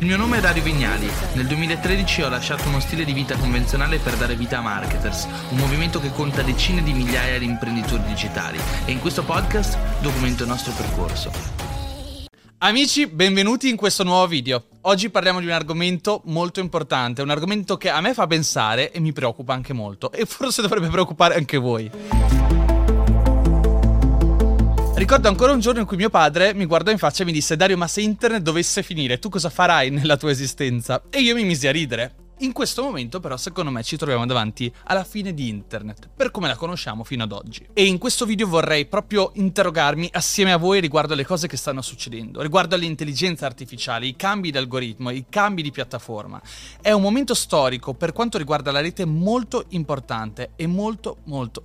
Il mio nome è Dario Vignali. Nel 2013 ho lasciato uno stile di vita convenzionale per dare vita a Marketers, un movimento che conta decine di migliaia di imprenditori digitali, e in questo podcast documento il nostro percorso. Amici, benvenuti in questo nuovo video. Oggi parliamo di un argomento molto importante, un argomento che a me fa pensare e mi preoccupa anche molto, e forse dovrebbe preoccupare anche voi. Ricordo ancora un giorno in cui mio padre mi guardò in faccia e mi disse: Dario, ma se internet dovesse finire, tu cosa farai nella tua esistenza? E io mi misi a ridere. In questo momento però secondo me ci troviamo davanti alla fine di internet, per come la conosciamo fino ad oggi. E in questo video vorrei proprio interrogarmi assieme a voi riguardo alle cose che stanno succedendo, riguardo all'intelligenza artificiale, i cambi di algoritmo, i cambi di piattaforma. È un momento storico per quanto riguarda la rete molto importante e molto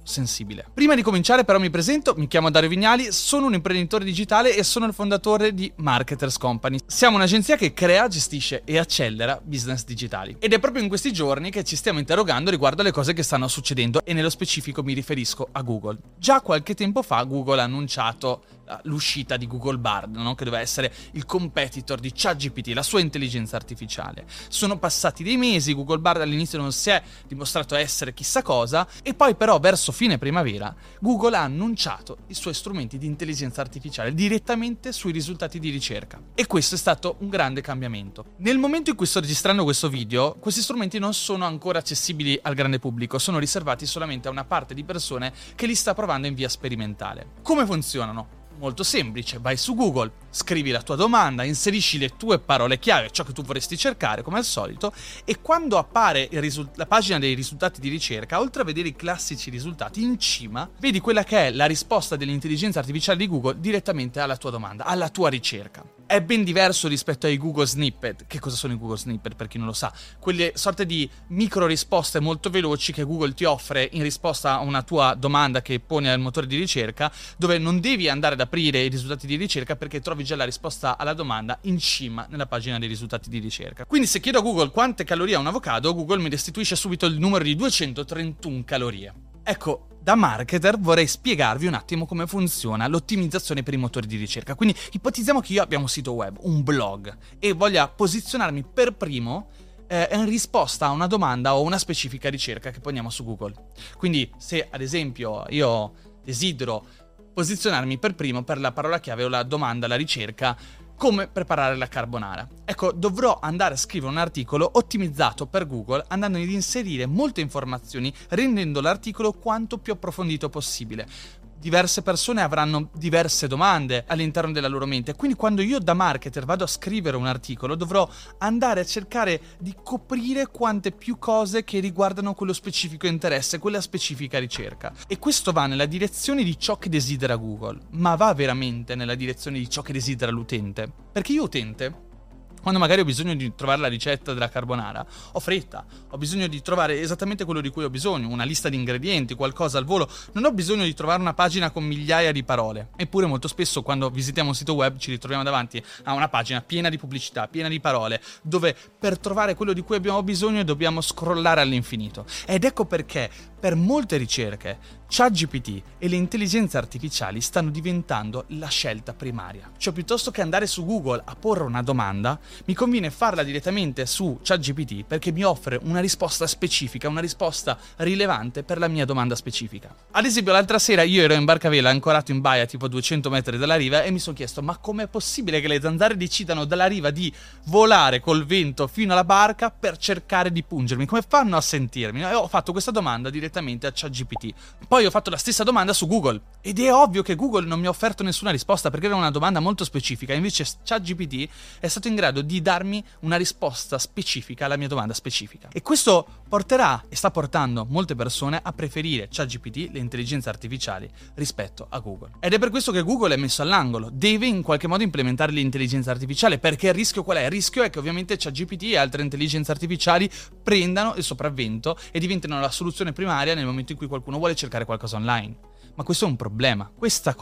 sensibile. Prima di cominciare però mi presento, mi chiamo Dario Vignali, sono un imprenditore digitale e sono il fondatore di Marketers Company. Siamo un'agenzia che crea, gestisce e accelera business digitali. Ed è proprio in questi giorni che ci stiamo interrogando riguardo alle cose che stanno succedendo, e nello specifico mi riferisco a Google. Già qualche tempo fa Google ha annunciato l'uscita di Google Bard, che doveva essere il competitor di ChatGPT, la sua intelligenza artificiale. Sono passati dei mesi, Google Bard all'inizio non si è dimostrato essere chissà cosa, e poi però verso fine primavera Google ha annunciato i suoi strumenti di intelligenza artificiale direttamente sui risultati di ricerca, e questo è stato un grande cambiamento. Nel momento in cui sto registrando questo video, questi strumenti non sono ancora accessibili al grande pubblico, sono riservati solamente a una parte di persone che li sta provando in via sperimentale. Come funzionano? Molto semplice, vai su Google, scrivi la tua domanda, inserisci le tue parole chiave, ciò che tu vorresti cercare come al solito, e quando appare la pagina dei risultati di ricerca, oltre a vedere i classici risultati, in cima vedi quella che è la risposta dell'intelligenza artificiale di Google direttamente alla tua domanda, alla tua ricerca. È ben diverso rispetto ai Google Snippet. Che cosa sono i Google Snippet, per chi non lo sa? Quelle sorte di micro risposte molto veloci che Google ti offre in risposta a una tua domanda che pone al motore di ricerca, dove non devi andare da aprire i risultati di ricerca perché trovi già la risposta alla domanda in cima nella pagina dei risultati di ricerca. Quindi se chiedo a Google quante calorie ha un avocado, Google mi restituisce subito il numero di 231 calorie. Ecco, da marketer vorrei spiegarvi un attimo come funziona l'ottimizzazione per i motori di ricerca. Quindi ipotizziamo che io abbia un sito web, un blog, e voglia posizionarmi per primo in risposta a una domanda o una specifica ricerca che poniamo su Google. Quindi se ad esempio io desidero posizionarmi per primo per la parola chiave o la domanda, la ricerca, come preparare la carbonara. Ecco, dovrò andare a scrivere un articolo ottimizzato per Google, andando ad inserire molte informazioni, rendendo l'articolo quanto più approfondito possibile. Diverse persone avranno diverse domande all'interno della loro mente, quindi quando io da marketer vado a scrivere un articolo dovrò andare a cercare di coprire quante più cose che riguardano quello specifico interesse, quella specifica ricerca, e questo va nella direzione di ciò che desidera Google, ma va veramente nella direzione di ciò che desidera l'utente, perché io utente, quando magari ho bisogno di trovare la ricetta della carbonara, ho fretta, ho bisogno di trovare esattamente quello di cui ho bisogno, una lista di ingredienti, qualcosa al volo, non ho bisogno di trovare una pagina con migliaia di parole. Eppure molto spesso quando visitiamo un sito web ci ritroviamo davanti a una pagina piena di pubblicità, piena di parole, dove per trovare quello di cui abbiamo bisogno dobbiamo scrollare all'infinito. Ed ecco perché per molte ricerche ChatGPT e le intelligenze artificiali stanno diventando la scelta primaria. Cioè, piuttosto che andare su Google a porre una domanda, mi conviene farla direttamente su ChatGPT, perché mi offre una risposta specifica, una risposta rilevante per la mia domanda specifica. Ad esempio, l'altra sera io ero in barcavela, ancorato in baia tipo 200 metri dalla riva, e mi sono chiesto: ma com'è possibile che le zanzare decidano dalla riva di volare col vento fino alla barca per cercare di pungermi? Come fanno a sentirmi? E ho fatto questa domanda direttamente a ChatGPT. Poi ho fatto la stessa domanda su Google, ed è ovvio che Google non mi ha offerto nessuna risposta perché era una domanda molto specifica. Invece ChatGPT è stato in grado di darmi una risposta specifica alla mia domanda specifica, e questo porterà e sta portando molte persone a preferire ChatGPT, le intelligenze artificiali, rispetto a Google. Ed è per questo che Google è messo all'angolo, deve in qualche modo implementare l'intelligenza artificiale, perché il rischio qual è? Il rischio è che ovviamente ChatGPT e altre intelligenze artificiali prendano il sopravvento e diventino la soluzione primaria nel momento in cui qualcuno vuole cercare qualcosa online. Ma questo è un problema. Questa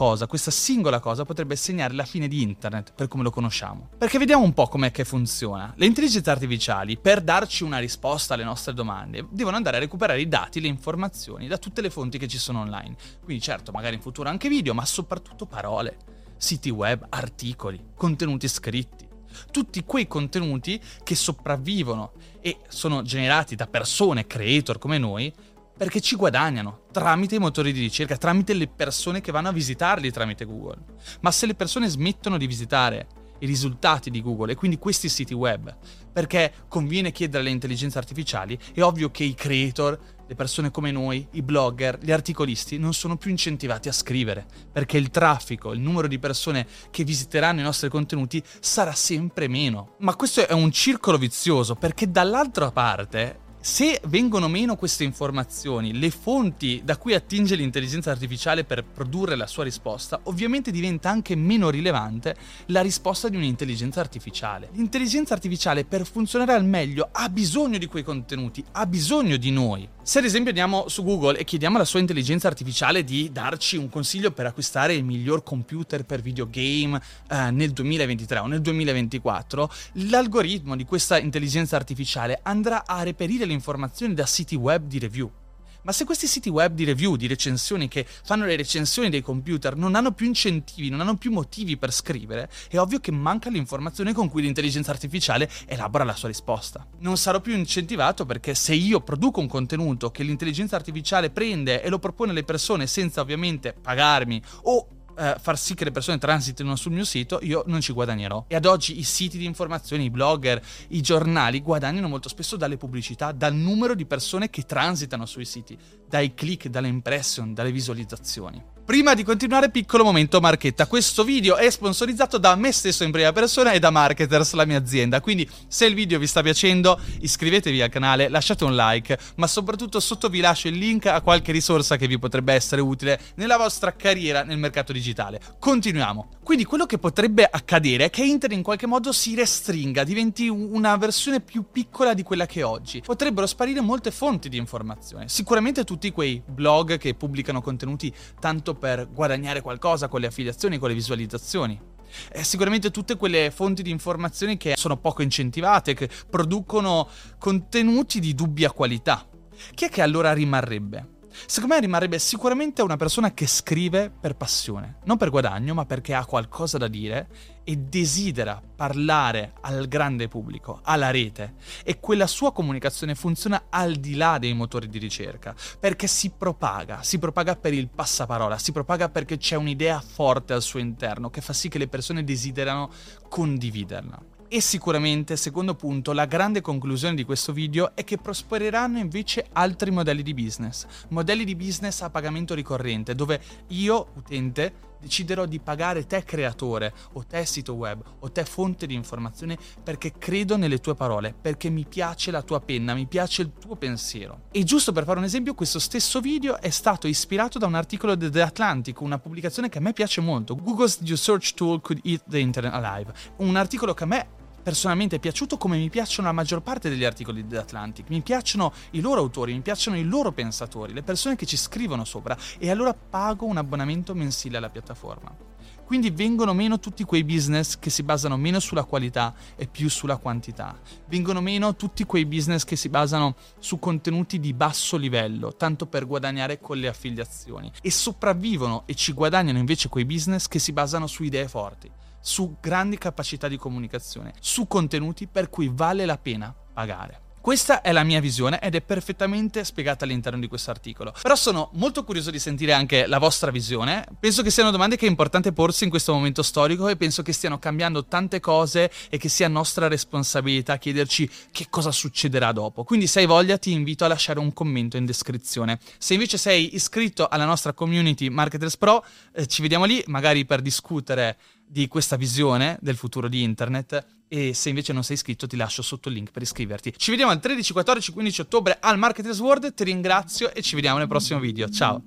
singola cosa potrebbe segnare la fine di internet per come lo conosciamo. Perché vediamo un po' com'è che funziona. Le intelligenze artificiali, per darci una risposta alle nostre domande, devono andare a recuperare i dati, le informazioni da tutte le fonti che ci sono online. Quindi certo, magari in futuro anche video, ma soprattutto parole, siti web, articoli, contenuti scritti. tutti quei contenuti che sopravvivono e sono generati da persone, creator come noi, perché ci guadagnano tramite i motori di ricerca, tramite le persone che vanno a visitarli tramite Google. Ma se le persone smettono di visitare i risultati di Google e quindi questi siti web, perché conviene chiedere alle intelligenze artificiali, è ovvio che i creator, le persone come noi, i blogger, gli articolisti non sono più incentivati a scrivere, perché il traffico, il numero di persone che visiteranno i nostri contenuti sarà sempre meno. Ma questo è un circolo vizioso, perché dall'altra parte, se vengono meno queste informazioni, le fonti da cui attinge l'intelligenza artificiale per produrre la sua risposta, ovviamente diventa anche meno rilevante la risposta di un'intelligenza artificiale. L'intelligenza artificiale, per funzionare al meglio, ha bisogno di quei contenuti, ha bisogno di noi. Se ad esempio andiamo su Google e chiediamo alla sua intelligenza artificiale di darci un consiglio per acquistare il miglior computer per videogame nel 2023 o nel 2024, l'algoritmo di questa intelligenza artificiale andrà a reperire le informazioni da siti web di review. Ma se questi siti web di review, di recensioni, che fanno le recensioni dei computer, non hanno più incentivi, non hanno più motivi per scrivere, è ovvio che manca l'informazione con cui l'intelligenza artificiale elabora la sua risposta. Non sarò più incentivato, perché se io produco un contenuto che l'intelligenza artificiale prende e lo propone alle persone senza ovviamente pagarmi o far sì che le persone transitino sul mio sito, io non ci guadagnerò. E ad oggi i siti di informazione, i blogger, i giornali guadagnano molto spesso dalle pubblicità, dal numero di persone che transitano sui siti, dai click, dalle impression, dalle visualizzazioni. Prima di continuare, piccolo momento marchetta. Questo video è sponsorizzato da me stesso in prima persona e da Marketers, la mia azienda. Quindi se il video vi sta piacendo, iscrivetevi al canale, lasciate un like, ma soprattutto sotto vi lascio il link a qualche risorsa che vi potrebbe essere utile nella vostra carriera nel mercato digitale. Continuiamo. Quindi quello che potrebbe accadere è che Internet in qualche modo si restringa, diventi una versione più piccola di quella che è oggi. Potrebbero sparire molte fonti di informazione. Sicuramente tutti quei blog che pubblicano contenuti tanto per guadagnare qualcosa con le affiliazioni, con le visualizzazioni. E sicuramente tutte quelle fonti di informazioni che sono poco incentivate, che producono contenuti di dubbia qualità. Chi è che allora rimarrebbe? Secondo me rimarrebbe sicuramente una persona che scrive per passione, non per guadagno, ma perché ha qualcosa da dire e desidera parlare al grande pubblico, alla rete, e quella sua comunicazione funziona al di là dei motori di ricerca, perché si propaga per il passaparola, si propaga perché c'è un'idea forte al suo interno che fa sì che le persone desiderano condividerla. E sicuramente, secondo punto, la grande conclusione di questo video è che prospereranno invece altri modelli di business a pagamento ricorrente, dove io, utente, deciderò di pagare te creatore, o te sito web, o te fonte di informazione, perché credo nelle tue parole, perché mi piace la tua penna, mi piace il tuo pensiero. E giusto per fare un esempio, questo stesso video è stato ispirato da un articolo di The Atlantic, una pubblicazione che a me piace molto, Google's New Search Tool Could Eat the Internet Alive, un articolo che a me personalmente è piaciuto, come mi piacciono la maggior parte degli articoli di The Atlantic. Mi piacciono i loro autori, mi piacciono i loro pensatori, le persone che ci scrivono sopra, e allora pago un abbonamento mensile alla piattaforma. Quindi vengono meno tutti quei business che si basano meno sulla qualità e più sulla quantità. Vengono meno tutti quei business che si basano su contenuti di basso livello, tanto per guadagnare con le affiliazioni. E sopravvivono e ci guadagnano invece quei business che si basano su idee forti, su grandi capacità di comunicazione, su contenuti per cui vale la pena pagare. Questa è la mia visione ed è perfettamente spiegata all'interno di questo articolo. Però sono molto curioso di sentire anche la vostra visione. Penso che siano domande che è importante porsi in questo momento storico, e penso che stiano cambiando tante cose e che sia nostra responsabilità chiederci che cosa succederà dopo. Quindi se hai voglia ti invito a lasciare un commento in descrizione. Se invece sei iscritto alla nostra community Marketers Pro, ci vediamo lì magari per discutere di questa visione del futuro di internet, e se invece non sei iscritto ti lascio sotto il link per iscriverti. Ci vediamo il 13, 14, 15 ottobre al Marketers World, ti ringrazio e ci vediamo nel prossimo video, ciao!